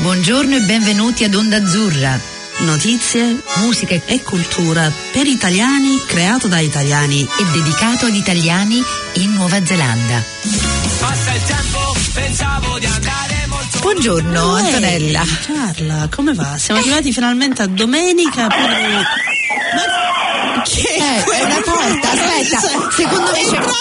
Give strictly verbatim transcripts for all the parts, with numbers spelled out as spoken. Buongiorno e benvenuti ad Onda Azzurra. Notizie, musica e cultura per italiani, creato da italiani e dedicato ad italiani in Nuova Zelanda. Passa il tempo, pensavo di andare molto... Buongiorno Uè, Antonella. Carla, come va? Siamo arrivati finalmente a domenica per... Che eh, è una porta, aspetta, secondo me c'è qualcuno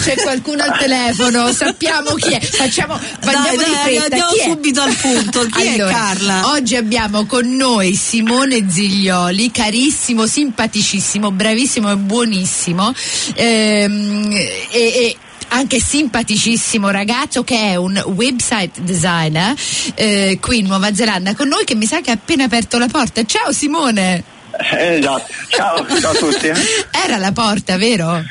c'è qualcuno al telefono, sappiamo chi è, facciamo andiamo dai, di fretta, andiamo chi subito è? Al punto, chi allora, è Carla? Oggi abbiamo con noi Simone Ziglioli, carissimo, simpaticissimo, bravissimo e buonissimo ehm, e, e anche simpaticissimo ragazzo che è un website designer eh, qui in Nuova Zelanda con noi, che mi sa che ha appena aperto la porta. Ciao Simone. Eh, esatto, ciao, ciao a tutti. Era la porta, vero?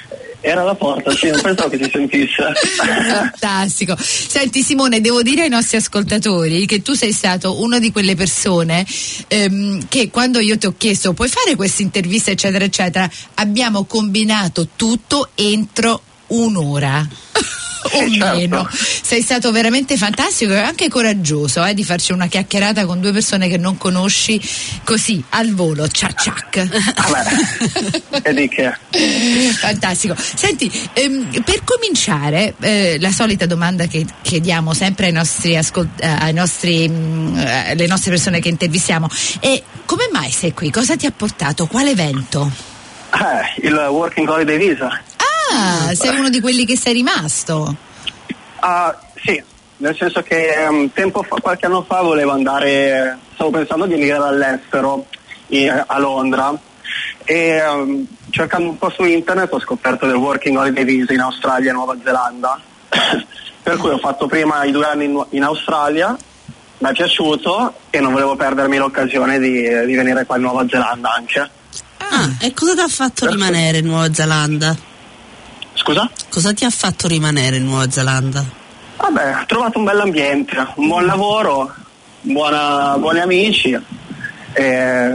Era la porta, sì, non pensavo che ti sentisse. Fantastico. Senti Simone, devo dire ai nostri ascoltatori che tu sei stato una di quelle persone ehm, che quando io ti ho chiesto puoi fare questa intervista eccetera eccetera, abbiamo combinato tutto entro un'ora. O meno, sei stato veramente fantastico e anche coraggioso eh, di farci una chiacchierata con due persone che non conosci così al volo, ciac ciac. Fantastico. Senti, ehm, per cominciare eh, la solita domanda che chiediamo sempre ai nostri ascolt- eh, ai nostri mh, eh, le nostre persone che intervistiamo è: come mai sei qui? Cosa ti ha portato? Quale evento? Ah, il Working Holiday Visa. Ah, sei uno di quelli che sei rimasto? Uh, sì, nel senso che um, tempo fa, qualche anno fa volevo andare, stavo pensando di emigrare all'estero, in, a Londra, e um, cercando un po' su internet ho scoperto del Working Holiday Visa in Australia e Nuova Zelanda, per cui ho fatto prima i due anni in, in Australia, mi è piaciuto e non volevo perdermi l'occasione di, di venire qua in Nuova Zelanda anche. Ah, e cosa ti ha fatto Perché? rimanere in Nuova Zelanda? Scusa? Cosa ti ha fatto rimanere in Nuova Zelanda? Vabbè, ho trovato un bell'ambiente, un buon lavoro, buona, buoni amici e, e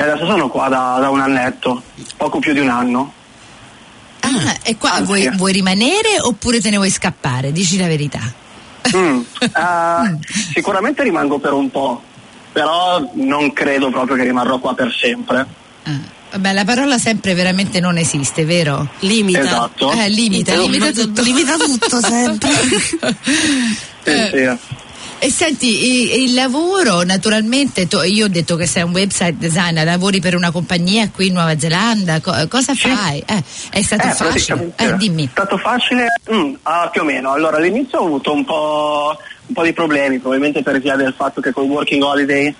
adesso sono qua da, da un annetto, poco più di un anno. Ah, e qua vuoi, vuoi rimanere oppure te ne vuoi scappare? Dici la verità. Mm, eh, sicuramente rimango per un po', però non credo proprio che rimarrò qua per sempre. Ah. Vabbè, la parola sempre veramente non esiste, vero? Limita. Esatto. Eh, limita, esatto. limita tutto. Limita tutto sempre. eh, eh. E senti, il, il lavoro, naturalmente, tu, io ho detto che sei un website designer, lavori per una compagnia qui in Nuova Zelanda, co- cosa sì. fai? Eh, è stato eh, facile? Eh, dimmi. È stato facile? Mm, ah, più o meno. Allora, all'inizio ho avuto un po', un po' di problemi, probabilmente per via del fatto che col Working Holiday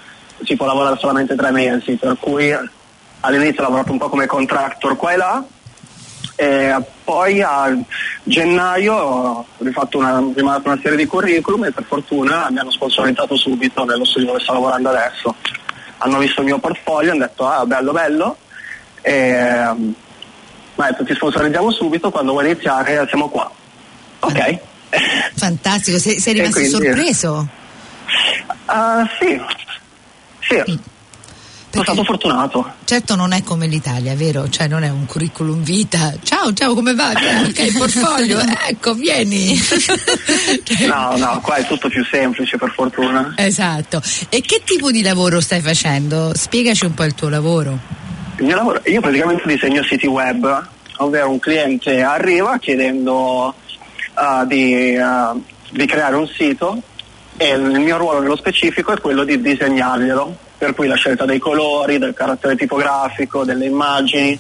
si può lavorare solamente tre mesi, per cui... All'inizio ho lavorato un po' come contractor qua e là, e poi a gennaio ho rifatto una, rimandato una serie di curriculum e per fortuna mi hanno sponsorizzato subito nello studio dove sto lavorando adesso. Hanno visto il mio portfolio e hanno detto: ah, bello bello, e, ma ti sponsorizziamo subito, quando vuoi iniziare siamo qua. Ok. Fantastico, sei, sei rimasto quindi, sorpreso? Uh, sì, sì. Mm. Perché sono stato fortunato. Certo non è come l'Italia, vero? Cioè non è un curriculum vita. Ciao, ciao, come va? Ok, portfolio, ecco, vieni. No, no, qua è tutto più semplice, per fortuna. Esatto. E che tipo di lavoro stai facendo? Spiegaci un po' il tuo lavoro. Il mio lavoro, io praticamente disegno siti web, ovvero un cliente arriva chiedendo uh, di, uh, di creare un sito e il mio ruolo nello specifico è quello di disegnarglielo. Per cui la scelta dei colori, del carattere tipografico, delle immagini,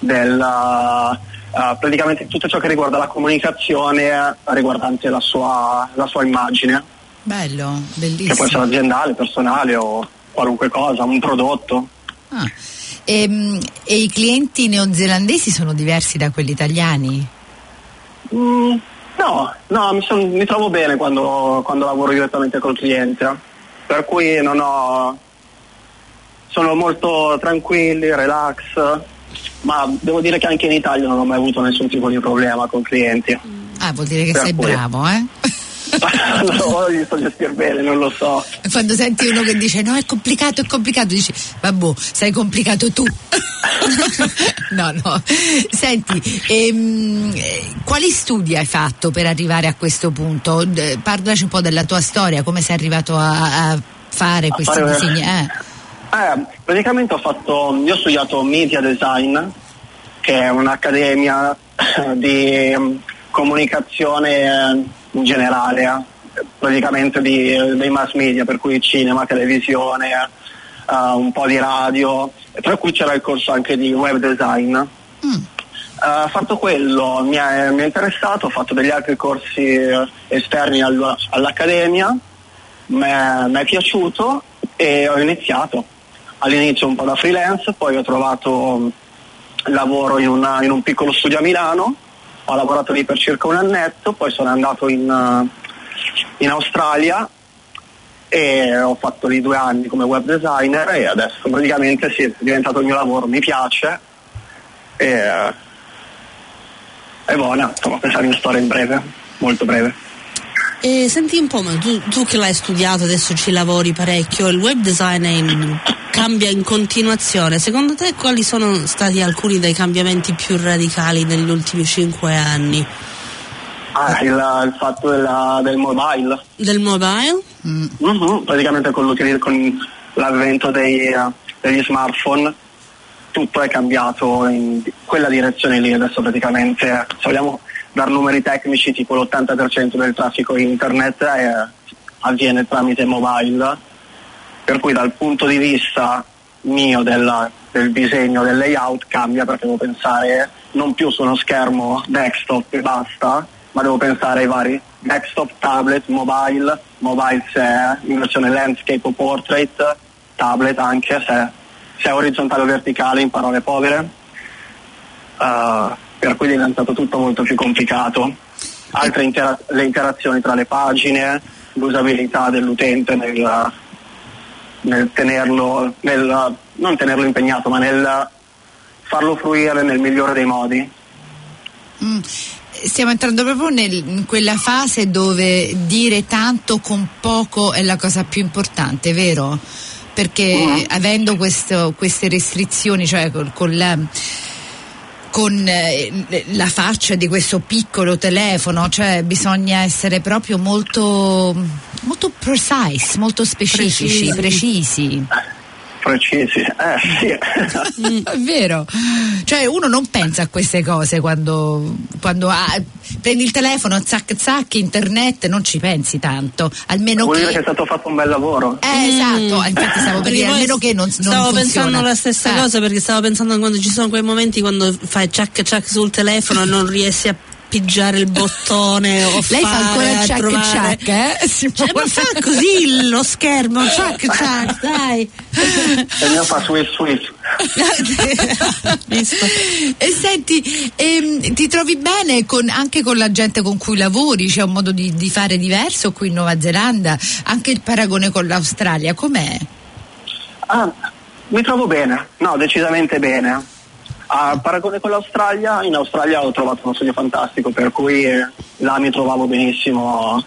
della, uh, praticamente tutto ciò che riguarda la comunicazione riguardante la sua, la sua immagine. Bello, bellissimo. Che può essere aziendale, personale o qualunque cosa, un prodotto. Ah. E, e i clienti neozelandesi sono diversi da quelli italiani? Mm, no, no, mi, son, mi trovo bene quando, quando lavoro direttamente col cliente, per cui non ho... Sono molto tranquilli, relax, ma devo dire che anche in Italia non ho mai avuto nessun tipo di problema con clienti. Ah, vuol dire che per sei cui... bravo, eh? No, io sto per schiarbere, non lo so. Quando senti uno che dice no, è complicato, è complicato, dici vabbè, sei complicato tu. No, no. Senti, ehm, quali studi hai fatto per arrivare a questo punto? Parlaci un po' della tua storia, come sei arrivato a, a fare a questi fare... disegni. Eh. Eh, praticamente ho fatto, io ho studiato media design, che è un'accademia di comunicazione in generale, praticamente di, dei mass media, per cui cinema, televisione, uh, un po' di radio, tra cui c'era il corso anche di web design. Mm. Uh, fatto quello, mi è, mi è interessato, ho fatto degli altri corsi esterni all, all'accademia, mi è piaciuto e ho iniziato. All'inizio un po' da freelance, poi ho trovato lavoro in, una, in un piccolo studio a Milano, ho lavorato lì per circa un annetto, poi sono andato in, in Australia e ho fatto lì due anni come web designer e adesso praticamente sì, è diventato il mio lavoro, mi piace e è buona, insomma, questa è una storia in breve, molto breve. E senti un po', ma tu, tu che l'hai studiato, adesso ci lavori parecchio, il web design è in, cambia in continuazione, secondo te quali sono stati alcuni dei cambiamenti più radicali negli ultimi cinque anni? Ah, il, il fatto della, del mobile. Del mobile? Mm. Mm-hmm. Praticamente con, con l'avvento dei, degli smartphone tutto è cambiato in quella direzione lì, adesso praticamente se vogliamo dar numeri tecnici, tipo l'ottanta per cento del traffico internet è, avviene tramite mobile, per cui dal punto di vista mio della, del disegno, del layout cambia, perché devo pensare non più su uno schermo desktop e basta, ma devo pensare ai vari desktop, tablet, mobile, mobile se è in versione landscape o portrait, tablet anche se, se è orizzontale o verticale, in parole povere. Uh, per cui è diventato tutto molto più complicato, altre intera- le interazioni tra le pagine, l'usabilità dell'utente nel, nel tenerlo, nel non tenerlo impegnato, ma nel farlo fruire nel migliore dei modi. Mm. Stiamo entrando proprio nel, in quella fase dove dire tanto con poco è la cosa più importante, vero? Perché mm. avendo questo, queste restrizioni, cioè col, con la con la faccia di questo piccolo telefono, cioè bisogna essere proprio molto molto precise, molto specifici, precisi. Precisi, eh sì. È vero, cioè uno non pensa a queste cose quando, quando ah, prendi il telefono, zac zac, internet, non ci pensi tanto, almeno vuol che... dire che è stato fatto un bel lavoro. Eh, esatto, mm. infatti stavo per dire, almeno che non, non stavo funziona. Pensando alla stessa ah. cosa, perché stavo pensando quando ci sono quei momenti quando fai ciac ciac sul telefono e non riesci a picciare il bottone o lei fa ancora ciac trovare... ciac eh? Si può, cioè, ma fa così lo schermo ciac ciac dai e mio fa swiss swiss. E senti, ehm, ti trovi bene con, anche con la gente con cui lavori? C'è un modo di, di fare diverso qui in Nuova Zelanda? Anche il paragone con l'Australia com'è? Ah, mi trovo bene, no, decisamente bene. A paragone con l'Australia, in Australia ho trovato uno studio fantastico, per cui là mi trovavo benissimo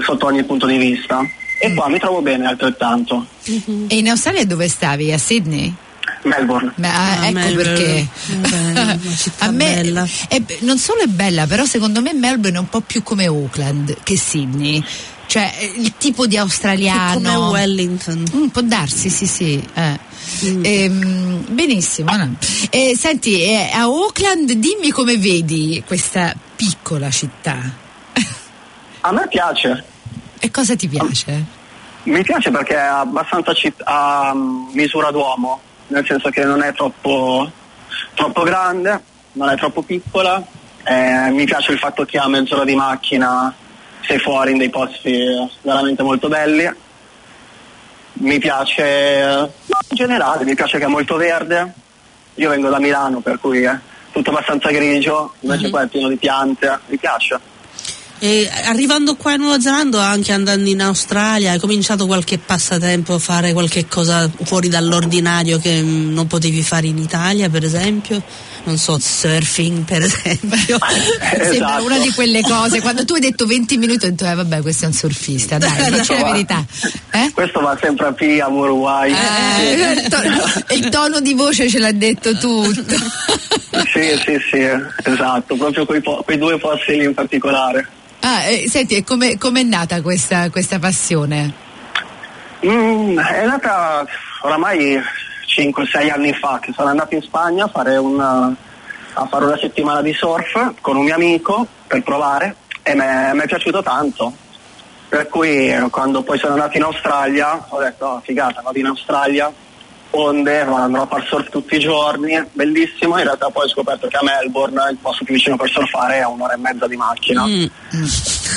sotto ogni punto di vista e mm. qua mi trovo bene altrettanto. Mm-hmm. E in Australia dove stavi? A Sydney? Melbourne. Ma, ah, ecco Melbourne. Perché Melbourne, a me bella. È, non solo è bella, però secondo me Melbourne è un po' più come Auckland che Sydney, cioè il tipo di australiano come Wellington mm, può darsi, sì sì eh. mm. ehm, benissimo no? eh, senti, eh, a Auckland dimmi come vedi questa piccola città. A me piace. E cosa ti piace? Mi piace perché è abbastanza citt- a misura d'uomo, nel senso che non è troppo troppo grande, non è troppo piccola, eh, mi piace il fatto che a mezz'ora di macchina sei fuori in dei posti veramente molto belli. Mi piace, no, in generale mi piace che è molto verde. Io vengo da Milano, per cui è tutto abbastanza grigio, invece mm-hmm. qua è pieno di piante, mi piace. E arrivando qua in Nuova Zelanda, anche andando in Australia, hai cominciato qualche passatempo, a fare qualche cosa fuori dall'ordinario che non potevi fare in Italia, per esempio? non so, surfing per esempio. Esatto. Sembra una di quelle cose, quando tu hai detto venti minuti ho detto eh vabbè, questo è un surfista, dai, no, c'è la verità, eh? Questo va sempre a Pia Morwai, eh, il, to- il tono di voce ce l'ha detto tutto. Sì, sì, sì, esatto, proprio quei, po- quei due posti lì in particolare. Ah, eh, senti, e come è nata questa, questa passione? Mm, è nata oramai cinque sei anni fa, che sono andato in Spagna a fare una, a fare una settimana di surf con un mio amico per provare, e mi è piaciuto tanto. Per cui quando poi sono andato in Australia ho detto oh, figata, vado in Australia, onde andrò a far surf tutti i giorni, bellissimo. In realtà poi ho scoperto che a Melbourne il posto più vicino per surfare è un'ora e mezza di macchina, mm.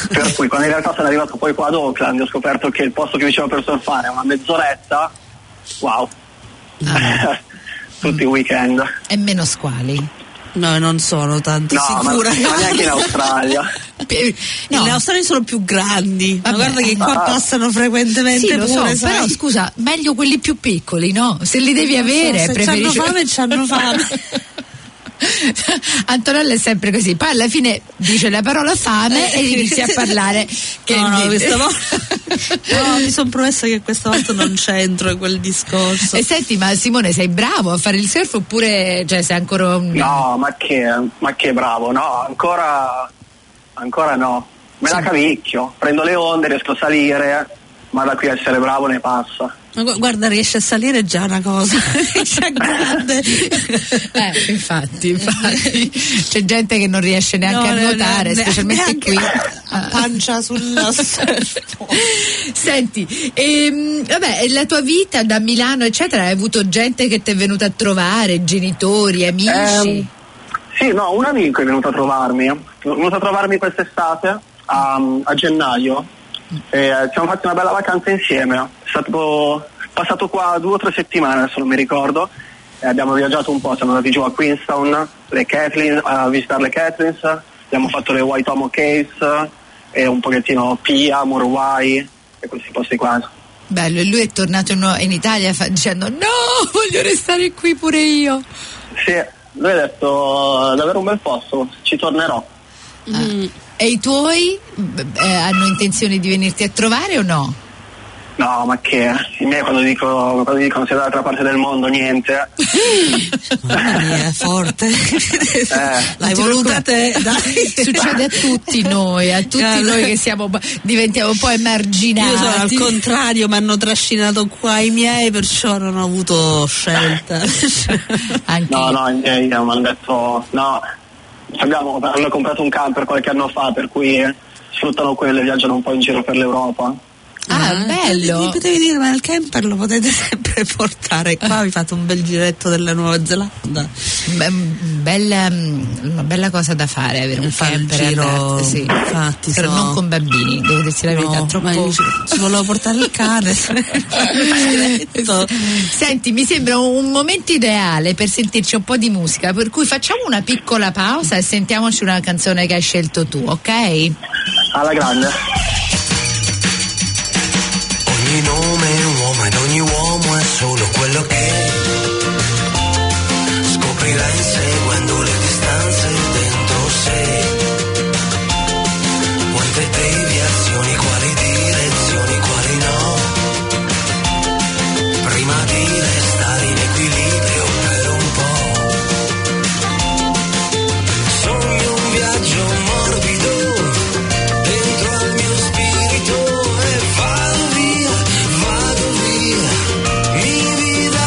per cui quando in realtà sono arrivato poi qua ad Auckland ho scoperto che il posto più vicino per surfare è una mezz'oretta, wow, ah. tutti i weekend e meno squali. No, non sono tanto no, sicura. No, neanche in Australia. No. In Australia sono più grandi. Ma guarda che qua ah. passano frequentemente. Sì, pure, lo so, però scusa, meglio quelli più piccoli, no? Se li devi non avere. So, se preferisci... c'hanno fame, c'hanno fame. Antonella è sempre così, poi alla fine dice la parola fame e inizia a parlare che no, no, questa volta... no, mi sono promessa che questa volta non c'entro in quel discorso. E senti, ma Simone, sei bravo a fare il surf oppure cioè sei ancora un... no, ma che, ma che bravo, no, ancora ancora no, me la cavicchio, prendo le onde, riesco a salire, ma da qui a essere bravo ne passa. Ma guarda, riesce a salire già una cosa, riesce a grande. Eh, infatti, infatti, c'è gente che non riesce neanche no, a nuotare, ne, specialmente neanche qui. A pancia sulla surf. Senti, e, vabbè, la tua vita da Milano, eccetera, hai avuto gente che ti è venuta a trovare, genitori, amici? Eh, sì, no, un amico è venuto a trovarmi, è venuto a trovarmi quest'estate, a, a gennaio. E siamo fatti una bella vacanza insieme, è stato passato qua due o tre settimane, adesso non mi ricordo, e abbiamo viaggiato un po', siamo andati giù a Queenstown, le Catlins, a visitare le Catlins, abbiamo fatto le White Tomo Caves e un pochettino Pia, Morwai e questi posti qua. Bello, e lui è tornato in Italia dicendo no, voglio restare qui pure io. Sì, lui ha detto davvero un bel posto, ci tornerò. Mm. E i tuoi eh, hanno intenzione di venirti a trovare o no? No, ma che i miei quando dicono quando dicono sei dall'altra parte del mondo, niente. Mamma mia, forte. Eh, L'hai voluta te, dai. Succede a tutti noi, a tutti Grazie. Noi che siamo diventiamo un po' emarginati. Io sono al contrario, mi hanno trascinato qua i miei, perciò non ho avuto scelta. Anche no, no, i miei mi hanno detto no. Abbiamo, hanno comprato un camper qualche anno fa, per cui eh, sfruttano quello e viaggiano un po' in giro per l'Europa. Ah, ah bello! Mi potevi dire, ma il camper lo potete sempre portare qua, vi fate un bel giretto della Nuova Zelanda. Be- bella, una bella cosa da fare, avere un camper in giro, sì. Infatti, però so. Non con bambini, devo dirsi la verità, no, troppo. Io ci, ci volevo portare il cane. Senti, mi sembra un momento ideale per sentirci un po' di musica, per cui facciamo una piccola pausa e sentiamoci una canzone che hai scelto tu, ok? Alla grande. Ogni nome è un uomo ed ogni uomo è solo quello che scoprirà inseguendo le distanze dentro sé. Quante deviazioni, quali direzioni, quali no. Prima di restare in equilibrio per un po'. Sogno un viaggio morbido dentro al mio spirito e vado via. Mi vida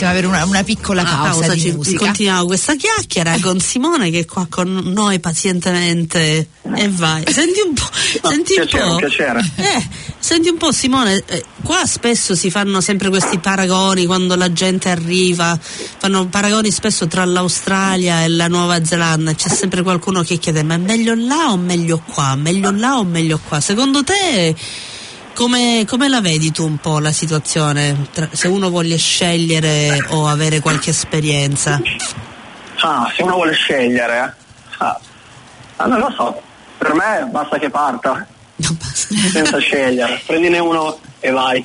possiamo avere una, una piccola pausa, pausa di musica. Continuiamo questa chiacchiera con Simone che è qua con noi pazientemente. No. E vai, senti un po', no, senti piacere, un po'. Piacere. Eh, senti un po', Simone, eh, qua spesso si fanno sempre questi paragoni quando la gente arriva, fanno paragoni spesso tra l'Australia e la Nuova Zelanda. C'è sempre qualcuno che chiede: ma è meglio là o meglio qua? Meglio là o meglio qua? Secondo te Come, come la vedi tu un po' la situazione, tra, se uno vuole scegliere o avere qualche esperienza? Ah, se uno vuole scegliere, ah, non lo so, per me basta che parta, non basta. Senza scegliere, prendine uno e vai.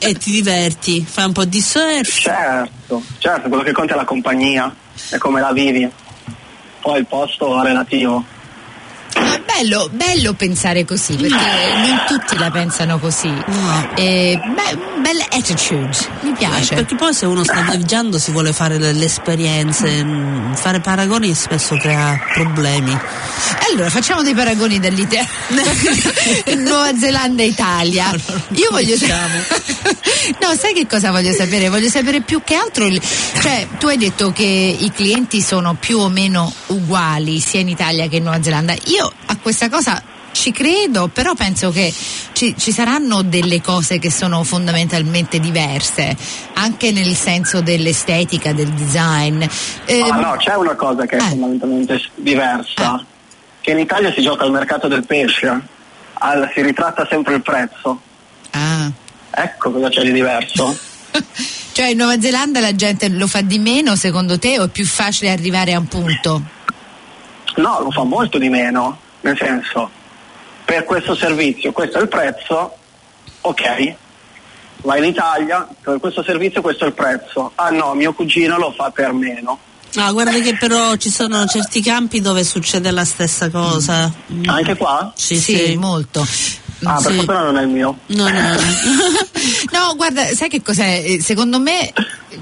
E ti diverti, fai un po' di surf. Certo, certo, quello che conta è la compagnia, è come la vivi, poi il posto è relativo. Bello, bello pensare così, perché non tutti la pensano così. No. E be- bella attitude, mi piace. Eh, perché poi se uno sta viaggiando si vuole fare le esperienze, fare paragoni spesso crea problemi. Allora facciamo dei paragoni dall'Italia, Nuova Zelanda e Italia. No, no, io voglio sapere, no, sai che cosa voglio sapere? Voglio sapere più che altro, cioè tu hai detto che i clienti sono più o meno uguali sia in Italia che in Nuova Zelanda. Io a questa cosa ci credo, però penso che ci, ci saranno delle cose che sono fondamentalmente diverse, anche nel senso dell'estetica, del design. Eh, ah no, c'è una cosa che eh. è fondamentalmente diversa, eh. che in Italia si gioca al mercato del pesce, al, si ritratta sempre il prezzo. Ah. Ecco cosa c'è di diverso. Cioè in Nuova Zelanda la gente lo fa di meno, secondo te, o è più facile arrivare a un punto? No, lo fa molto di meno, nel senso, per questo servizio questo è il prezzo, ok, vai in Italia, per questo servizio questo è il prezzo, ah no, mio cugino lo fa per meno. No, guarda che però ci sono certi campi dove succede la stessa cosa. Mm. Anche qua? Sì, sì, sì, molto. Ah, per fortuna sì. Non è il mio. No, no. No, guarda, sai che cos'è? Secondo me,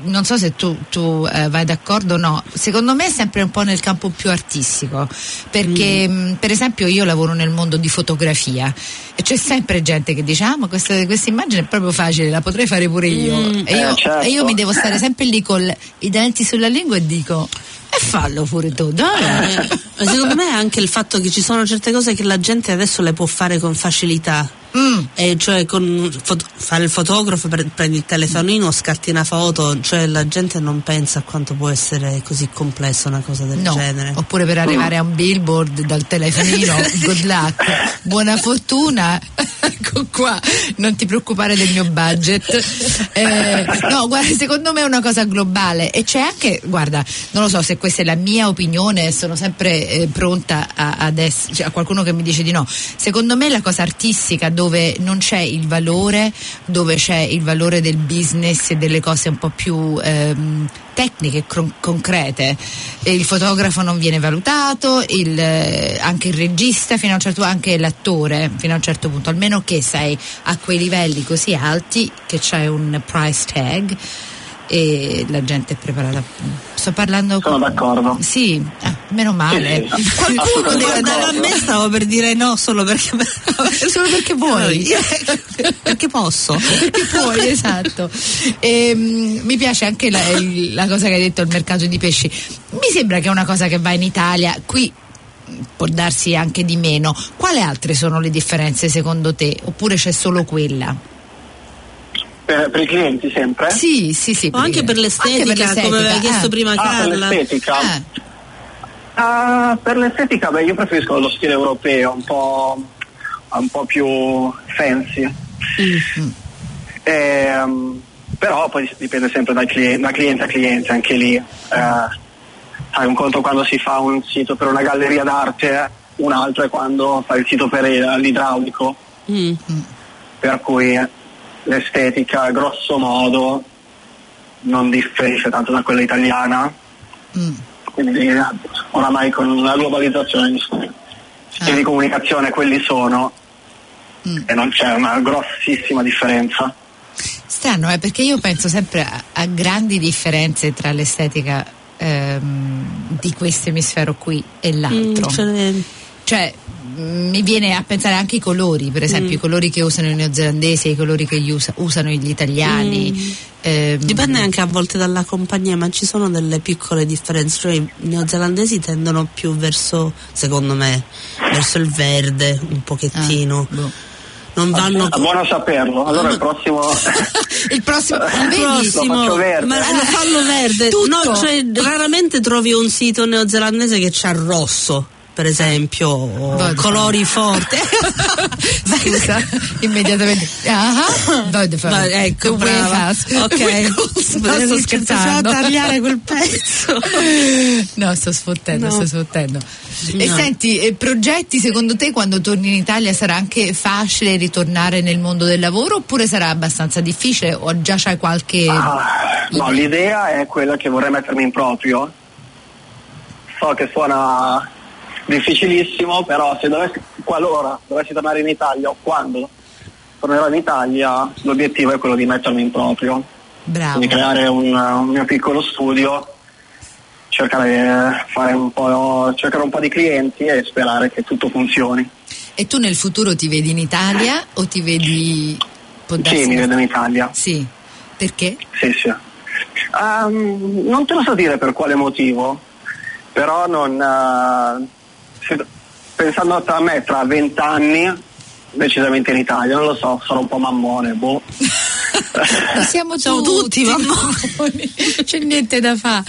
non so se tu, tu eh, vai d'accordo o no, secondo me è sempre un po' nel campo più artistico, perché mm. mh, per esempio io lavoro nel mondo di fotografia e c'è sempre gente che dice: ah, ma questa, questa immagine è proprio facile, la potrei fare pure io. Mm. E, eh, io certo. e io mi devo stare sempre lì con i denti sulla lingua e dico: e fallo pure tu, dai. Eh, secondo me è anche il fatto che ci sono certe cose che la gente adesso le può fare con facilità. Mm. E cioè con foto, fare il fotografo, prendi il telefonino, scatti una foto, cioè la gente non pensa a quanto può essere così complessa una cosa del no. genere. Oppure per arrivare a un billboard dal telefonino, good luck, buona fortuna, ecco qua, non ti preoccupare del mio budget. Eh, no, guarda, secondo me è una cosa globale e c'è anche, guarda, non lo so se questa è la mia opinione, sono sempre eh, pronta a, ad essere, cioè, a qualcuno che mi dice di no. Secondo me la cosa artistica, dove non c'è il valore, dove c'è il valore del business e delle cose un po' più ehm, tecniche, cron- concrete. E il fotografo non viene valutato, il, eh, anche il regista, fino a un certo, anche l'attore fino a un certo punto, almeno che sei a quei livelli così alti che c'è un price tag e la gente è preparata. Sto parlando sono con... d'accordo, sì, ah, meno male, sì, sì. Qualcuno deve andare a me, stavo per dire no solo perché solo perché vuoi perché posso perché puoi, esatto. E, mh, mi piace anche la, la cosa che hai detto, il mercato di pesci, mi sembra che è una cosa che va in Italia, qui può darsi anche di meno. Quali altre sono le differenze secondo te, oppure c'è solo quella? Per, per i clienti sempre? Sì, sì, sì. O anche per l'estetica, anche per l'estetica, come aveva chiesto eh. prima ah, Carla. Per l'estetica? Eh. Uh, per l'estetica, beh, io preferisco lo stile europeo, un po', un po' più fancy. Mm. E, um, però poi dipende sempre dal cliente, da cliente a cliente, anche lì. Uh, hai un conto quando si fa un sito per una galleria d'arte, un altro è quando fai il sito per l'idraulico. Mm. Per cui... l'estetica grosso modo non differisce tanto da quella italiana. Mm. Quindi oramai con la globalizzazione i sistemi ah. di comunicazione quelli sono mm. e non c'è una grossissima differenza. Strano, eh, perché io penso sempre a, a grandi differenze tra l'estetica ehm, di questo emisfero qui e l'altro. Mm, cioè mi viene a pensare anche i colori, per esempio, mm. i colori che usano i neozelandesi, i colori che gli usa, usano gli italiani. Mm. Eh, Dipende anche a volte dalla compagnia, ma ci sono delle piccole differenze. Cioè, i neozelandesi tendono più verso, secondo me, verso il verde un pochettino. Ah, boh. Non vanno ah, buono saperlo. Allora no. il prossimo il prossimo, vedi? prossimo lo faccio verde. Ma lo fanno verde. Tutto. No, cioè raramente trovi un sito neozelandese che c'ha rosso, per esempio, o colori forti. Scusa, immediatamente. Ah, Vodafone. Ecco, brava. Ok. Non sto scherzando. Sto a tagliare quel pezzo. No, sto sfottendo, no. sto sfottendo. No. E senti, eh, progetti, secondo te quando torni in Italia sarà anche facile ritornare nel mondo del lavoro, oppure sarà abbastanza difficile, o già c'hai qualche... Ah, no, l'idea è quella che vorrei mettermi in proprio. So che suona difficilissimo, però se dovessi, qualora dovessi tornare in Italia, o quando tornerò in Italia, l'obiettivo è quello di mettermi in proprio. Bravo. Di creare un, un mio piccolo studio, cercare fare un po' cercare un po' di clienti e sperare che tutto funzioni. E tu nel futuro ti vedi in Italia o ti vedi? Sì, mi vedo in Italia. Sì. Perché? Sì, sì. Um, non te lo so dire per quale motivo, però non uh, se, pensando a me tra vent'anni decisamente in Italia, non lo so, sono un po' mammone, boh. Siamo tutti, tutti mammoni, c'è niente da fare.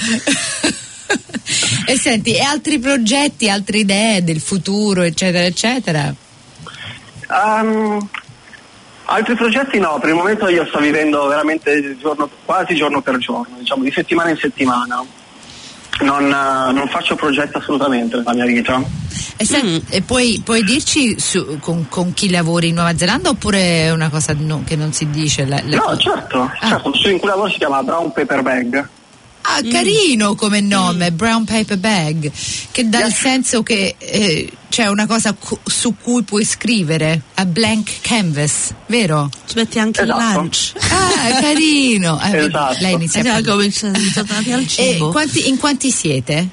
E senti, e altri progetti, altre idee del futuro, eccetera eccetera? Um, altri progetti no, per il momento io sto vivendo veramente giorno, quasi giorno per giorno, diciamo di settimana in settimana. Non, non faccio progetto assolutamente nella mia vita. E, se, mm. e puoi, puoi dirci su, con, con chi lavori in Nuova Zelanda, oppure è una cosa no, che non si dice? La, la... No, certo, ah. certo. In cui lavoro si chiama Brown Paper Bag. Ah, mm. carino come nome, mm. Brown Paper Bag, che dà yes. il senso che eh, c'è una cosa cu- su cui puoi scrivere, a blank canvas, vero? Ci metti anche esatto. il lunch. Ah, carino. Ah, esatto. Lei inizia esatto. a cominciare al cibo. E quanti, in quanti siete?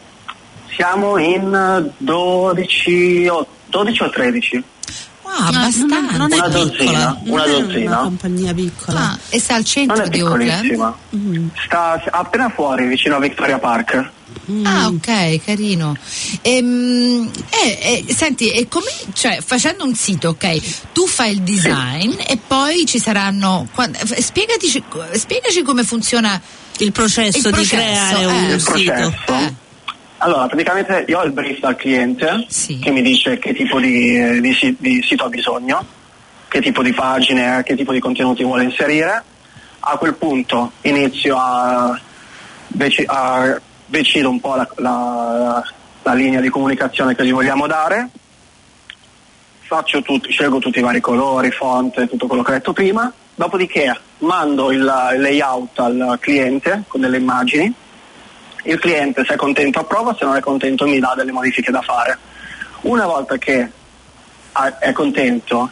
Siamo in dodici o tredici. Ah, abbastanza. Non, non una, dozzina, non una dozzina, una compagnia piccola. Ah, e sta al centro di Auckland? Mm. Sta appena fuori, vicino a Victoria Park. Mm. Ah, ok, carino. Ehm, eh, eh, senti, e come, cioè, facendo un sito, ok, tu fai il design sì. e poi ci saranno. Quando, spiegaci, spiegaci come funziona il processo, il processo di creare eh, un il sito. Eh. Allora, praticamente io ho il brief dal cliente sì. che mi dice che tipo di, di, di sito ha bisogno, che tipo di pagine, che tipo di contenuti vuole inserire. A quel punto inizio a, dec- a decido un po' la, la, la linea di comunicazione che gli vogliamo dare, faccio tutti, scelgo tutti i vari colori, font, tutto quello che ho detto prima, dopodiché mando il layout al cliente con delle immagini. Il cliente, se è contento approva, se non è contento mi dà delle modifiche da fare. Una volta che è contento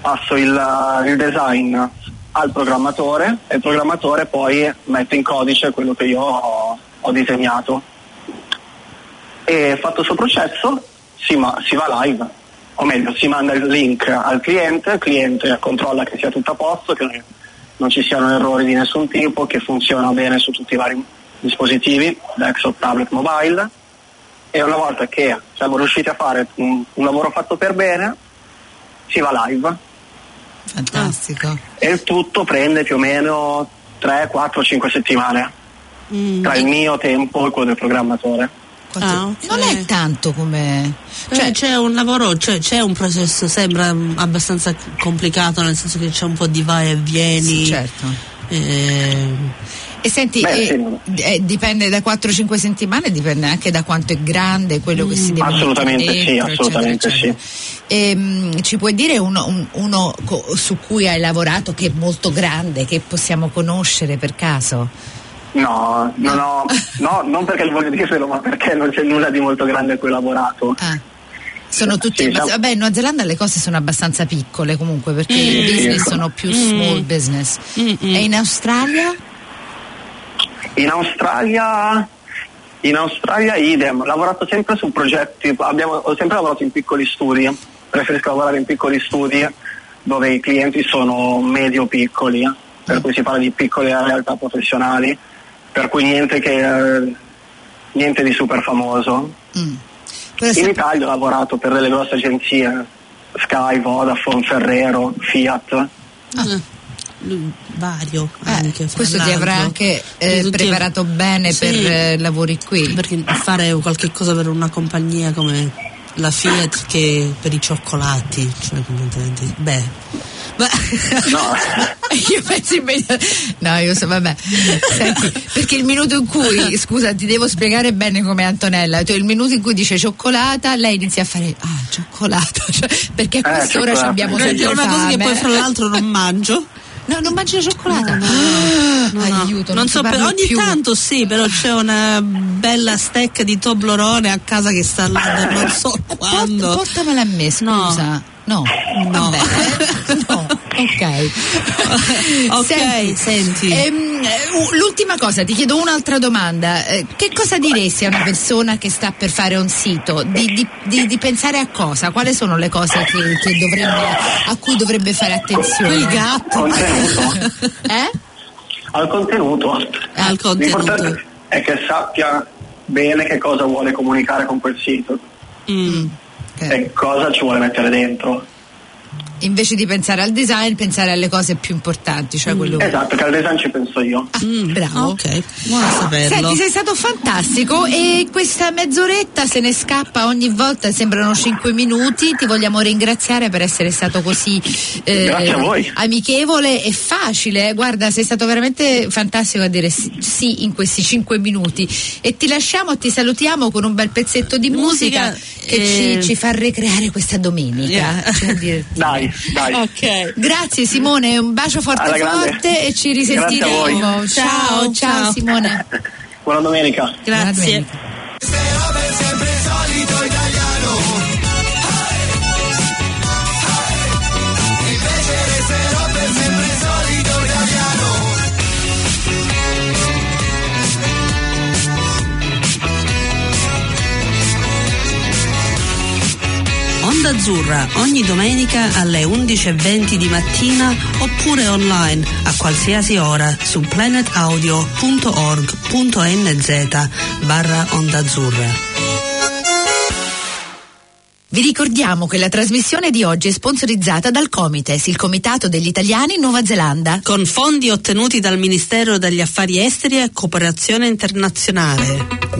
passo il, il design al programmatore e il programmatore poi mette in codice quello che io ho, ho disegnato. E fatto il suo processo si, ma, si va live, o meglio si manda il link al cliente, il cliente controlla che sia tutto a posto, che non ci siano errori di nessun tipo, che funziona bene su tutti i vari dispositivi, desktop, tablet, mobile, e una volta che siamo riusciti a fare un, un lavoro fatto per bene si va live. Fantastico. E il tutto prende più o meno tre, quattro, cinque settimane mm. tra il mio tempo e quello del programmatore. Ah, okay. Non è tanto come cioè eh, c'è un lavoro, cioè c'è un processo, sembra abbastanza complicato, nel senso che c'è un po' di vai e vieni. Sì, certo. eh... E senti, Beh, eh, sì. eh, dipende da quattro cinque settimane, dipende anche da quanto è grande quello che si deve fare. Assolutamente sì, assolutamente eccetera, sì. Eccetera. E, mh, ci puoi dire uno, un, uno co- su cui hai lavorato che è molto grande, che possiamo conoscere per caso? No, no, no, no, non perché lo voglio dirlo, ma perché non c'è nulla di molto grande a cui ho lavorato. Ah. Sono tutti sì, vabbè, in Nuova Zelanda le cose sono abbastanza piccole comunque, perché mm. i business sono più small mm. business. Mm-mm. E in Australia? In Australia In Australia idem, ho lavorato sempre su progetti, abbiamo, ho sempre lavorato in piccoli studi, preferisco lavorare in piccoli studi dove i clienti sono medio-piccoli, per cui si parla di piccole realtà professionali, per cui niente che niente di super famoso. Mm. In Italia ho lavorato per delle grosse agenzie, Sky, Vodafone, Ferrero, Fiat. Ah. Vario anche, eh, questo ti avrà anche eh, preparato bene, sì, per eh, lavori qui, perché fare qualche cosa per una compagnia come la Fiat che per i cioccolati, cioè completamente beh, beh. No. Io penso immediatamente no, io so, vabbè. Senti, perché il minuto in cui scusa ti devo spiegare bene come Antonella, cioè, il minuto in cui dice cioccolata lei inizia a fare ah cioccolata, cioè, perché a quest'ora eh, ci abbiamo sentito una cosa che poi fra l'altro non mangio. No, non mangi la cioccolata. No, no, no. Aiuto, non, non so, per ogni più. Tanto sì, però c'è una bella stecca di Toblerone a casa che sta là, non so quando. Port- portamela a me, scusa. No, no, no. Vabbè. No. Ok. Ok, senti. senti. Ehm, l'ultima cosa, ti chiedo un'altra domanda. Che cosa diresti a una persona che sta per fare un sito? Di, di, di, di pensare a cosa? Quali sono le cose che, che dovrebbe, a cui dovrebbe fare attenzione? Il gatto. Eh? Al contenuto. Al contenuto. L'importante è che sappia bene che cosa vuole comunicare con quel sito. Mm. Okay. E cosa ci vuole mettere dentro, invece di pensare al design, pensare alle cose più importanti, cioè mm. quello esatto, perché al design ci penso io. Ah, mm, bravo, ok, buono a saperlo. Senti, sei stato fantastico e questa mezz'oretta se ne scappa ogni volta, sembrano cinque minuti. Ti vogliamo ringraziare per essere stato così eh, amichevole e facile. Guarda, sei stato veramente fantastico a dire sì in questi cinque minuti e ti lasciamo, ti salutiamo con un bel pezzetto di musica, musica che eh... ci, ci fa ricreare questa domenica, yeah. Cioè, dai, dai. Okay. Grazie Simone, un bacio forte forte e ci risentiremo. Ciao, ciao, ciao Simone. Buona domenica. Grazie. Onda Azzurra ogni domenica alle undici e venti di mattina oppure online a qualsiasi ora su planetaudio punto org punto n z barra Onda Azzurra. Vi ricordiamo che la trasmissione di oggi è sponsorizzata dal Comites, il Comitato degli Italiani in Nuova Zelanda, con fondi ottenuti dal Ministero degli Affari Esteri e Cooperazione Internazionale.